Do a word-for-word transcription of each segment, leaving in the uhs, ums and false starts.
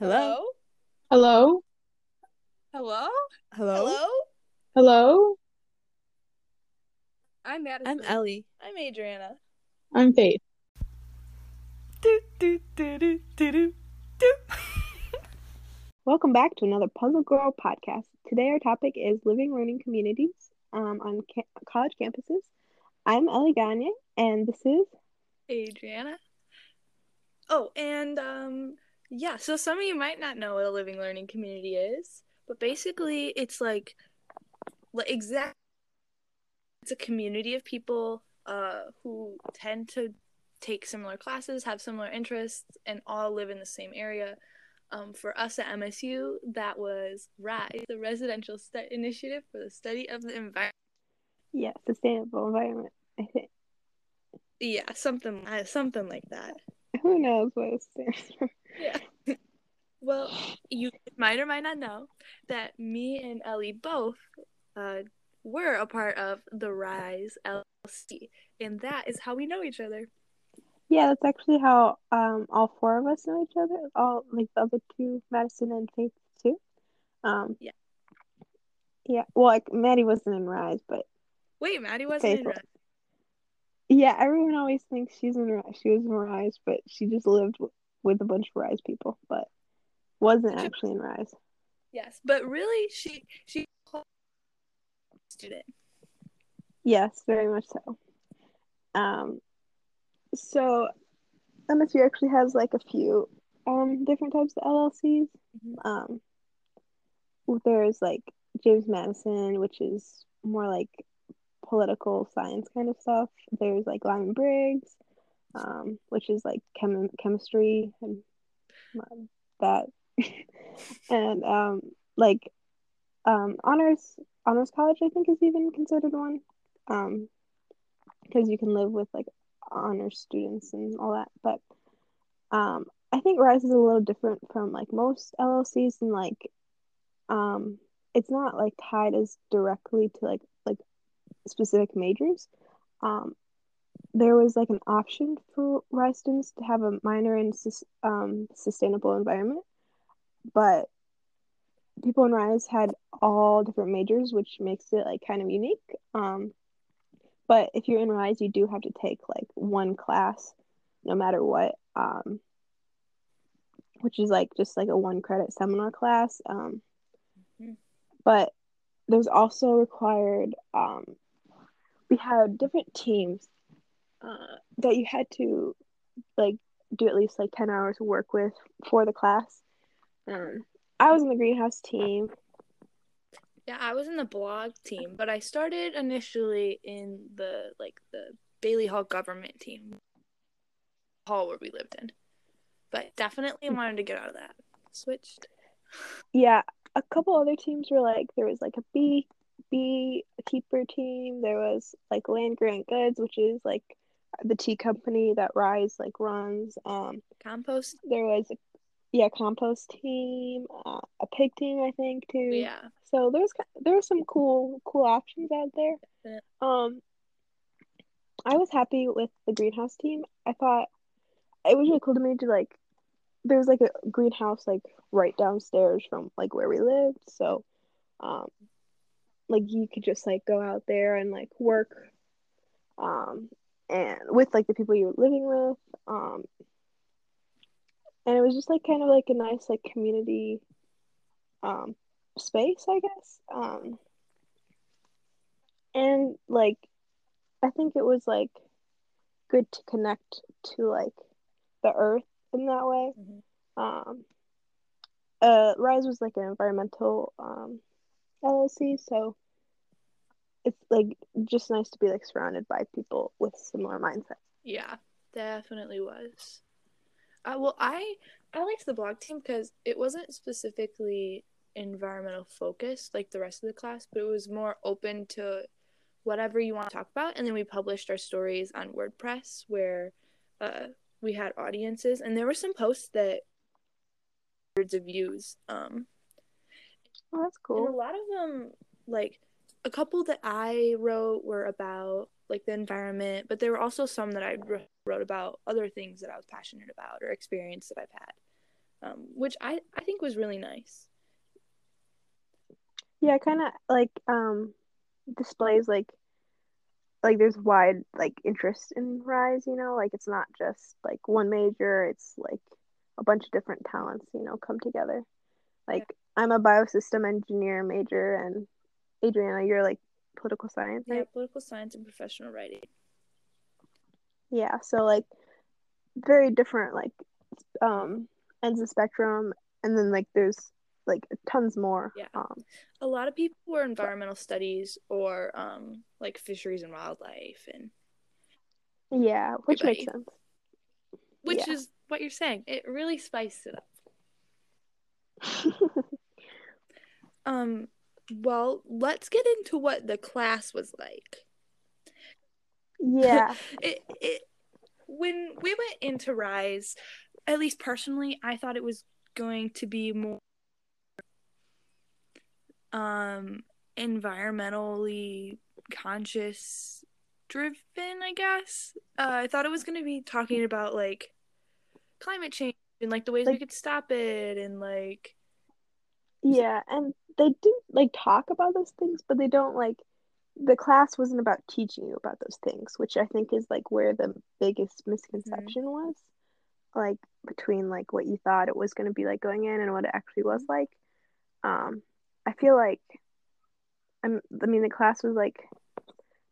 Hello? Hello? Hello? Hello? Hello? Hello? I'm Madison. I'm Ellie. I'm Adriana. I'm Faith. Do, do, do, do, do, do. Welcome back to another Puzzle Girl podcast. Today our topic is living learning communities um, on ca- college campuses. I'm Ellie Gagne, and this is Adriana. Oh, and um, yeah, so some of you might not know what a living learning community is, but basically it's like, like exact. It's a community of people uh, who tend to take similar classes, have similar interests, and all live in the same area. Um, for us at M S U, that was RISE, the Residential St- Initiative for the Study of the Environment. Yeah, sustainable environment, I think. Yeah, something, uh, something like that. Who knows what it stands for? Yeah. Well, you might or might not know that me and Ellie both uh, were a part of the RISE L L C, and that is how we know each other. Yeah, that's actually how um, all four of us know each other. All like the other two, Madison and Faith too. Um, yeah. Yeah. Well, like Maddie wasn't in RISE, but wait, Maddie wasn't Faith in RISE. Yeah, everyone always thinks she's in she was in RISE, but she just lived w- with a bunch of RISE people, but wasn't she, actually in RISE. Yes, but really, she she student. Yes, very much so. Um. So, M S U actually has, like, a few um different types of L L Cs. Mm-hmm. Um, there's, like, James Madison, which is more, like, political science kind of stuff. There's, like, Lyman Briggs, um, which is, like, chem- chemistry and that. and, um, like, um, honors honors college, I think, is even considered one. Um, because you can live with, like, honor students and all that, but um I think RISE is a little different from like most L L Cs, and like um it's not like tied as directly to like like specific majors. Um there was like an option for RISE students to have a minor in um sustainable environment, but people in RISE had all different majors, which makes it like kind of unique. um But if you're in RISE, you do have to take, like, one class, no matter what, um, which is, like, just, like, a one-credit seminar class. Um, mm-hmm. But there's also required, um, we had different teams uh, that you had to, like, do at least, like, ten hours of work with for the class. Um, I was in the greenhouse team. Yeah, I was in the blog team, but I started initially in the, like, the Bailey Hall government team, hall where we lived in, but definitely wanted to get out of that. Switched. Yeah, a couple other teams were, like, there was, like, a bee, bee keeper team, there was, like, Land Grant Goods, which is, like, the tea company that RISE, like, runs. Um, compost. There was a Yeah, compost team, uh, a pig team, I think, too. Yeah. So there's there were some cool cool options out there. Yeah. Um, I was happy with the greenhouse team. I thought it was really cool to me to like there was like a greenhouse like right downstairs from like where we lived. So, um, like you could just like go out there and like work, um, and with like the people you were living with, um. And it was just, like, kind of, like, a nice, like, community um, space, I guess. Um, and, like, I think it was, like, good to connect to, like, the earth in that way. Mm-hmm. Um, uh, RISE was, like, an environmental um, L L C, so it's, like, just nice to be, like, surrounded by people with similar mindsets. Yeah, definitely was. Uh, well, I, I liked the blog team because it wasn't specifically environmental focused like the rest of the class, but it was more open to whatever you want to talk about. And then we published our stories on WordPress where uh, we had audiences. And there were some posts that hundreds of views. Um, oh, that's cool. And a lot of them, like a couple that I wrote were about like the environment, but there were also some that I wrote about other things that I was passionate about or experience that I've had. um, which I, I think was really nice. Yeah, kind of like um, displays like like there's wide like interest in RISE, you know, like it's not just like one major, it's like a bunch of different talents, you know, come together. Like yeah. I'm a biosystem engineer major, and Adriana, you're like political science, right? Yeah, political science and professional writing. Yeah, so like very different like um ends of the spectrum, and then like there's like tons more. Yeah, um, a lot of people were environmental yeah. studies or um like fisheries and wildlife, and yeah, which everybody. makes sense. Which yeah. is what you're saying. It really spiced it up. um. Well, let's get into what the class was like. Yeah. it it when we went into RISE, at least personally, I thought it was going to be more um environmentally conscious driven, I guess. Uh, I thought it was going to be talking about like climate change and like the ways like, we could stop it and like yeah, and they do like talk about those things, but they don't like the class wasn't about teaching you about those things, which I think is like where the biggest misconception mm-hmm. was, like between like what you thought it was going to be like going in and what it actually was like. Um, I feel like I'm, I mean the class was like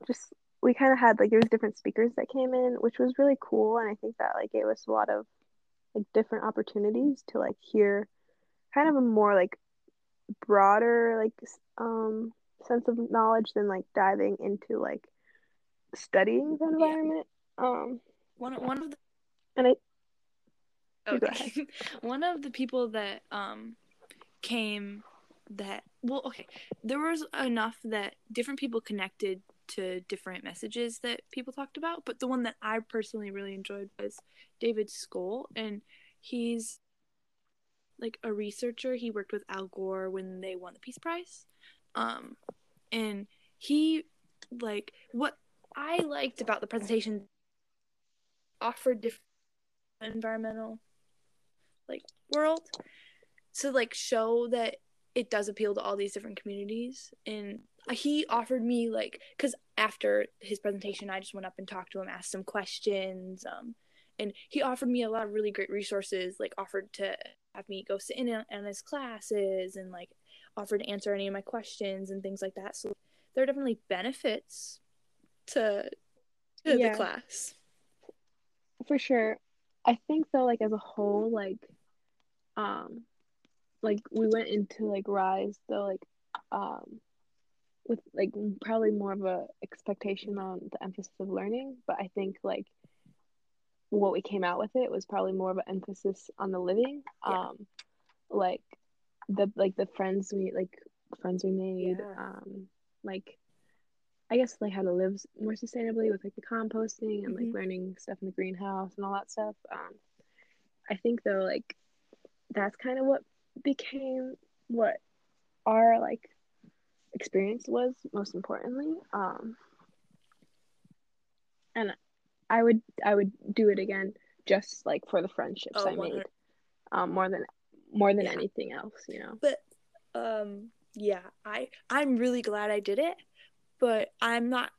just we kind of had like there was different speakers that came in, which was really cool, and I think that like gave us a lot of like different opportunities to like hear kind of a more like broader like um sense of knowledge than like diving into like studying the environment. Yeah. Um, one one of the and I oh, go ahead. One of the people that um came that well okay there was enough that different people connected to different messages that people talked about, but the one that I personally really enjoyed was David Skoll, and he's like a researcher. He worked with Al Gore when they won the Peace Prize, um and he like what I liked about the presentation offered different environmental like world to like show that it does appeal to all these different communities. And he offered me like because after his presentation I just went up and talked to him, asked him questions, um and he offered me a lot of really great resources, like offered to have me go sit in on his classes and like offered to answer any of my questions and things like that. So there are definitely benefits to, to yeah. the class for sure. I think though like as a whole like um like we went into like RISE though like um with like probably more of a expectation on the emphasis of learning, but I think like what we came out with it was probably more of an emphasis on the living. Yeah. Um like the like the friends we like friends we made, yeah. um like I guess like how to live more sustainably with like the composting and mm-hmm. like learning stuff in the greenhouse and all that stuff. um I think though like that's kind of what became what our like experience was most importantly. um and I would I would do it again just like for the friendships oh, I made um more than more than yeah. anything else, you know. But um yeah I I'm really glad I did it, but I'm not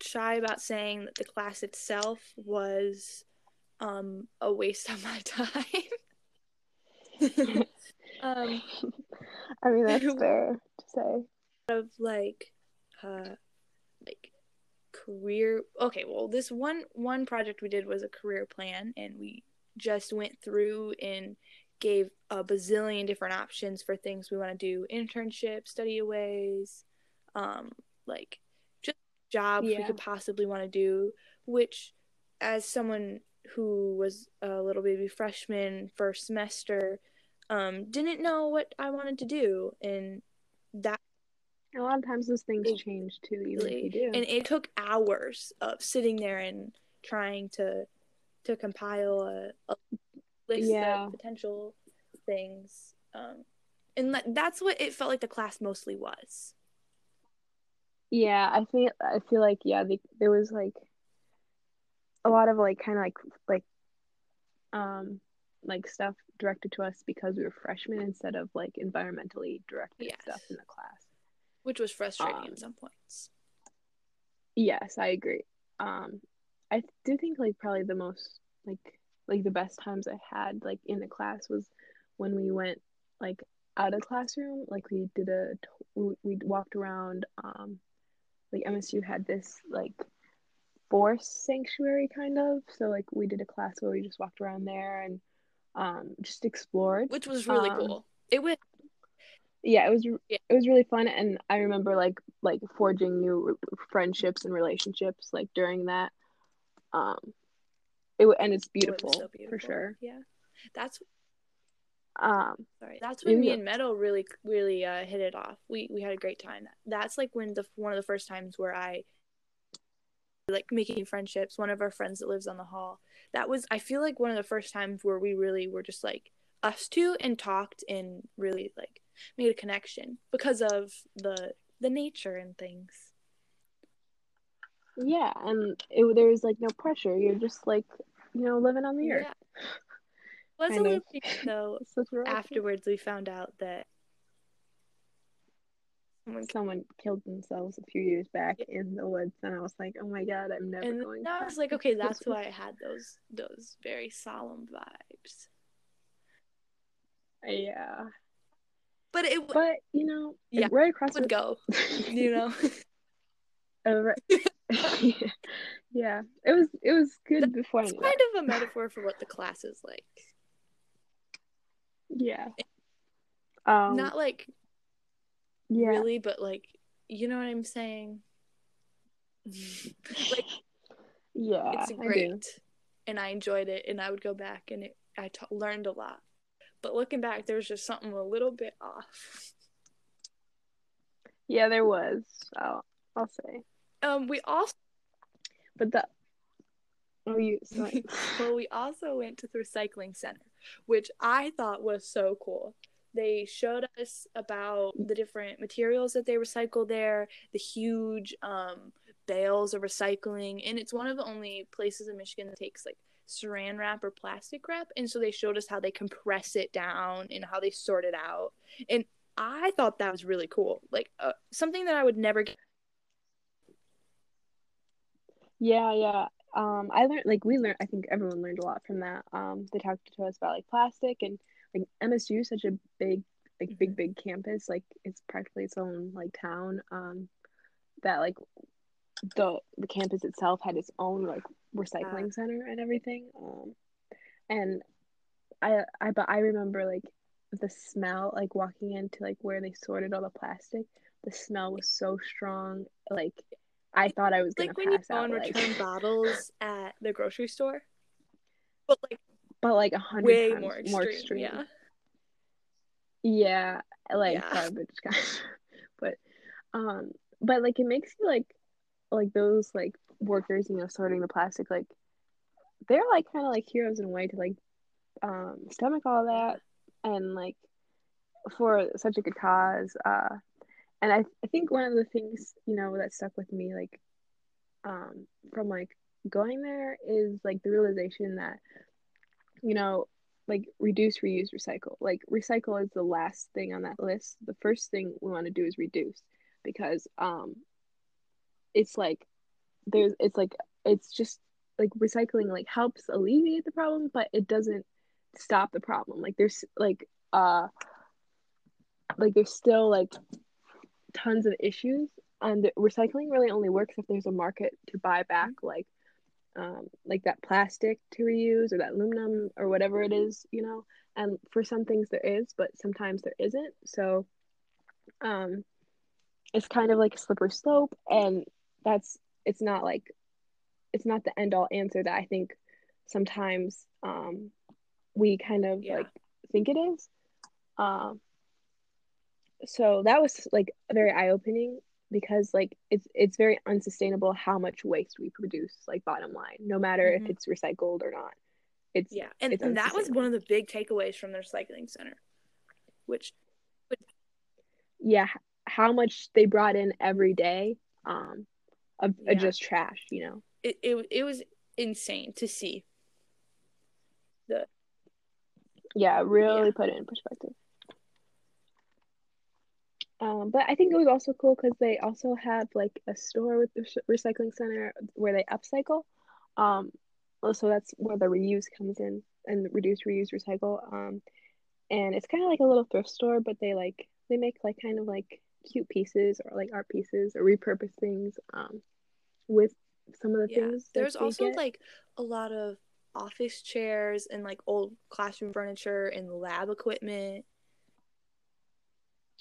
shy about saying that the class itself was um a waste of my time. um I mean that's fair to say. Of like uh like career okay well this one one project we did was a career plan, and we just went through and gave a bazillion different options for things we want to do: internships, study aways, um like just jobs yeah. we could possibly want to do, which as someone who was a little baby freshman first semester um didn't know what I wanted to do. And that a lot of times those things it, change too, even if you do. And it took hours of sitting there and trying to to compile a, a list yeah. of potential things. Um, and that, that's what it felt like the class mostly was. Yeah, I think I feel like yeah, the, there was like a lot of like kind of like like um like stuff directed to us because we were freshmen instead of like environmentally directed yes. stuff in the class, which was frustrating um, at some points. Yes, I agree. Um, I do think like probably the most like like the best times I had like in the class was when we went like out of the classroom. Like we did a we, we walked around. Um, like M S U had this like forest sanctuary kind of, so like we did a class where we just walked around there and um just explored, which was really um, cool. It was yeah, it was yeah. it was really fun, and I remember like like forging new friendships and relationships like during that. Um, it and it's beautiful, it so beautiful for sure. Yeah, that's um sorry, that's when me and Meadow really really uh, hit it off. We we had a great time. That's like when the one of the first times where I. Like making friendships, one of our friends that lives on the hall. That was, I feel like, one of the first times where we really were just like us two and talked and really like made a connection because of the the nature and things. Yeah, and it, there was like no pressure. You're just like, you know, living on the yeah. earth. It was a little bit though. Afterwards, we found out that someone killed themselves a few years back yeah. in the woods, and I was like, oh my god, I'm never and going. And I was like, okay, that's why I had those those very solemn vibes. Yeah. But it w- But, you know, yeah, right across would the- go, you know. uh, right. yeah. yeah. It was it was good that's before It's kind left. of a metaphor for what the class is like. Yeah. Um, Not like Yeah. Really, but like, you know what I'm saying? like, yeah, it's great, I and I enjoyed it, and I would go back, and it, I t- learned a lot. But looking back, there was just something a little bit off. Yeah, there was. I'll I'll say. Um, we also, but the oh, you sorry. Well, we also went to the recycling center, which I thought was so cool. They showed us about the different materials that they recycle there, the huge um, bales of recycling. And it's one of the only places in Michigan that takes, like, saran wrap or plastic wrap. And so they showed us how they compress it down and how they sort it out. And I thought that was really cool. Like, uh, something that I would never get. Yeah, yeah. Um, I learned, like, we learned, I think everyone learned a lot from that. Um, they talked to us about, like, plastic and like M S U is such a big, like big, big campus. Like it's practically its own like town. Um, that like the the campus itself had its own like recycling yeah. center and everything. Um, and I I but I remember like the smell like walking into like where they sorted all the plastic. The smell was so strong. Like I thought I was gonna pass out. Like when you go and like... return bottles at the grocery store, but like. But like a hundred times more extreme, more extreme. Yeah, yeah, like yeah. garbage kind. But, um, but like it makes you like, like those like workers, you know, sorting the plastic, like they're like kind of like heroes in a way to like, um, stomach all that and like for such a good cause. Uh, and I I think one of the things you know that stuck with me like, um, from like going there is like the realization that. You know, like reduce, reuse, recycle. Like recycle is the last thing on that list. The first thing we want to do is reduce because um, it's like there's it's like it's just like recycling like helps alleviate the problem, but it doesn't stop the problem. Like there's like uh like there's still like tons of issues, and recycling really only works if there's a market to buy back like. Um, like that plastic to reuse or that aluminum or whatever it is, you know, and for some things there is, but sometimes there isn't. So um, it's kind of like a slippery slope, and that's, it's not like, it's not the end all answer that I think sometimes um, we kind of yeah. like think it is. Um, so that was like very eye-opening. Because like it's it's very unsustainable how much waste we produce, like bottom line, no matter mm-hmm. if it's recycled or not. It's yeah, and, it's and that was one of the big takeaways from the recycling center, which, which yeah, how much they brought in every day, um, of, yeah. of just trash, you know. It it it was insane to see. The Yeah, really yeah. put it in perspective. Um, but I think it was also cool because they also have like a store with the recycling center where they upcycle. Um, so that's where the reuse comes in, and reduce, reuse, recycle. Um, and it's kind of like a little thrift store, but they like they make like kind of like cute pieces or like art pieces or repurpose things. Um, with some of the yeah. things. There's also get. like a lot of office chairs and like old classroom furniture and lab equipment.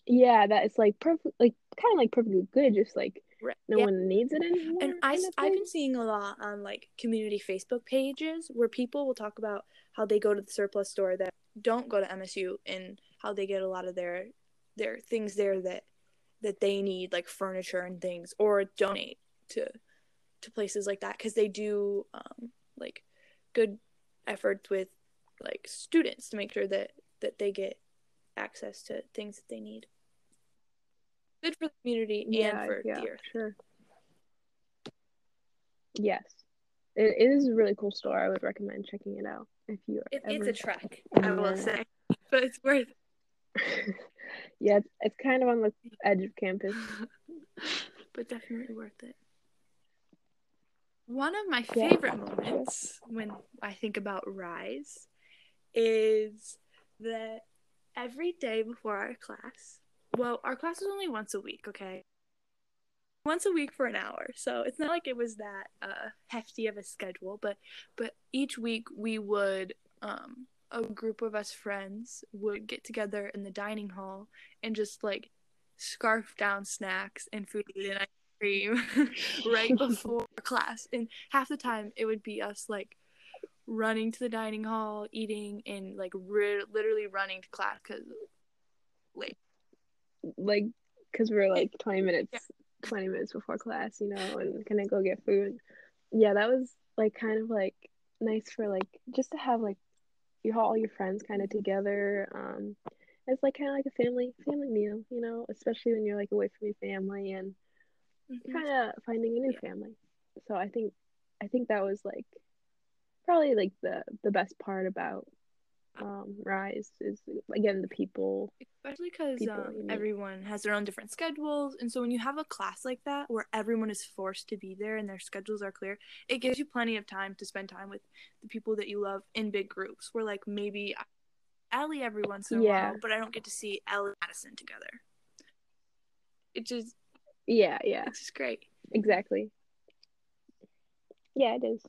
Yeah, that it's like perfect, like kind of like perfectly good. Just like right. no yeah. one needs it anymore. And I, I've been seeing a lot on like community Facebook pages where people will talk about how they go to the surplus store that don't go to M S U and how they get a lot of their their things there that that they need, like furniture and things, or donate to to places like that because they do um, like good efforts with like students to make sure that that they get access to things that they need. Good for the community yeah, and for yeah, the earth. Sure. Yes. It, it is a really cool store. I would recommend checking it out if you are it, It's a trek, I will it. say. But it's worth it. Yeah, it's, it's kind of on the edge of campus. But definitely worth it. One of my yeah. favorite moments when I think about RISE is that every day before our class, well, our class is only once a week, okay? Once a week for an hour, so it's not like it was that uh, hefty of a schedule, but but each week we would, um, a group of us friends would get together in the dining hall and just, like, scarf down snacks and food and ice cream right before class, and half the time it would be us, like, running to the dining hall, eating, and, like, re- literally running to class because, like, like, because we're, like, twenty minutes, yeah. twenty minutes before class, you know, and can I go get food? Yeah, that was, like, kind of, like, nice for, like, just to have, like, you all your friends kind of together. Um, it's, like, kind of like a family, family meal, you know, especially when you're, like, away from your family and mm-hmm. kind of finding a new yeah. family. So I think, I think that was, like, probably like the the best part about um RISE is, again, the people, especially because um, you know. everyone has their own different schedules, and so when you have a class like that where everyone is forced to be there and their schedules are clear, it gives you plenty of time to spend time with the people that you love in big groups where, like, maybe Ellie every once in a yeah. while, but I don't get to see Ellie and Madison together. It just yeah yeah it's just great. Exactly. Yeah, it is.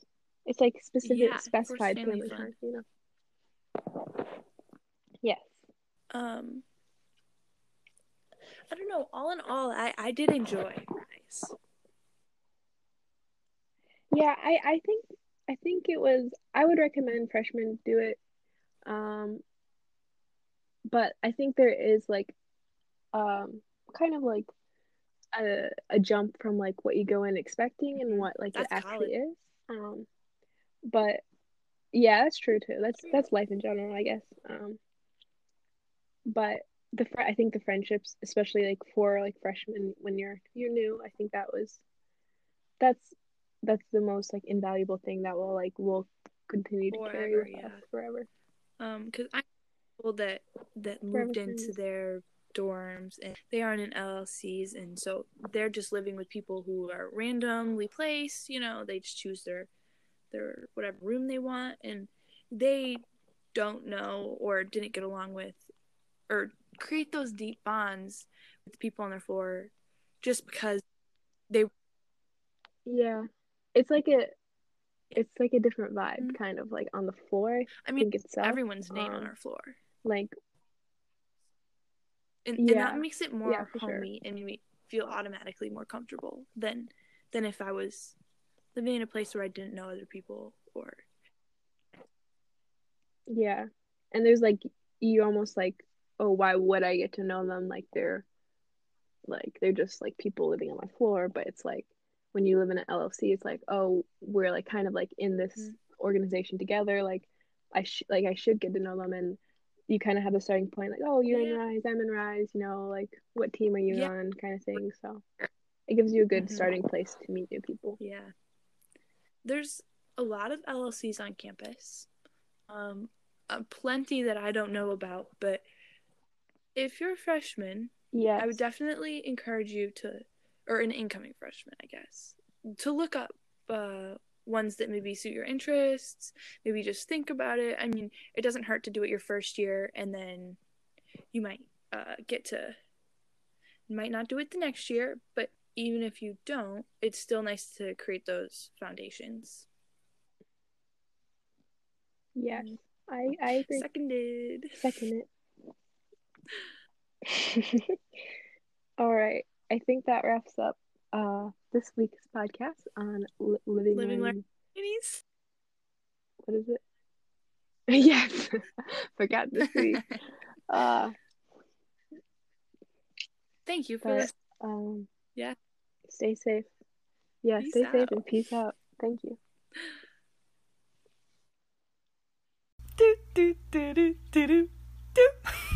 It's, like, specific, yeah, specified family time, you know? Yes. Um, I don't know. All in all, I, I did enjoy RISE. Yeah, I, I think I think it was... I would recommend freshmen do it. Um, but I think there is, like, um, kind of, like, a, a jump from, like, what you go in expecting and what, like, That's it actually college. is. Um. But yeah, that's true too. That's that's life in general, I guess. Um, but the fr- I think the friendships, especially like for like freshmen when you're you're new, I think that was that's that's the most like invaluable thing that will like will continue to forever, carry with yeah. us forever. Um, because I know people that that forever moved friends. into their dorms and they aren't in L L Cs, and so they're just living with people who are randomly placed. You know, they just choose their. their whatever room they want, and they don't know or didn't get along with or create those deep bonds with the people on their floor just because they yeah it's like a it's like a different vibe mm-hmm. kind of like on the floor. I mean, itself. everyone's name um, on our floor, like and, and yeah. that makes it more yeah, homey sure. and we feel automatically more comfortable than than if I was living in a place where I didn't know other people, or yeah, and there's like you almost like, oh, why would I get to know them? Like they're, like they're just like people living on my floor. But it's like when you live in an L L C, it's like, oh, we're like kind of like in this mm-hmm. organization together. Like I sh- like I should get to know them, and you kind of have a starting point, like, oh, you're yeah. in RISE, I'm in RISE. You know, like what team are you yeah. on, kind of thing. So it gives you a good mm-hmm. starting place to meet new people. Yeah. There's a lot of L L Cs on campus, um, uh, plenty that I don't know about, but if you're a freshman, yes, I would definitely encourage you to, or an incoming freshman, I guess, to look up uh, ones that maybe suit your interests, maybe just think about it. I mean, it doesn't hurt to do it your first year, and then you might uh, get to, you might not do it the next year, but even if you don't, it's still nice to create those foundations. Yes, I, I agree. Seconded. Second it. All right. I think that wraps up uh, this week's podcast on li- living living learning. What is it? Yes, forgot this week. uh, Thank you for but, this. Um, yeah, stay safe. Yeah, peace stay out. safe and peace out. Thank you. Do do do do do do.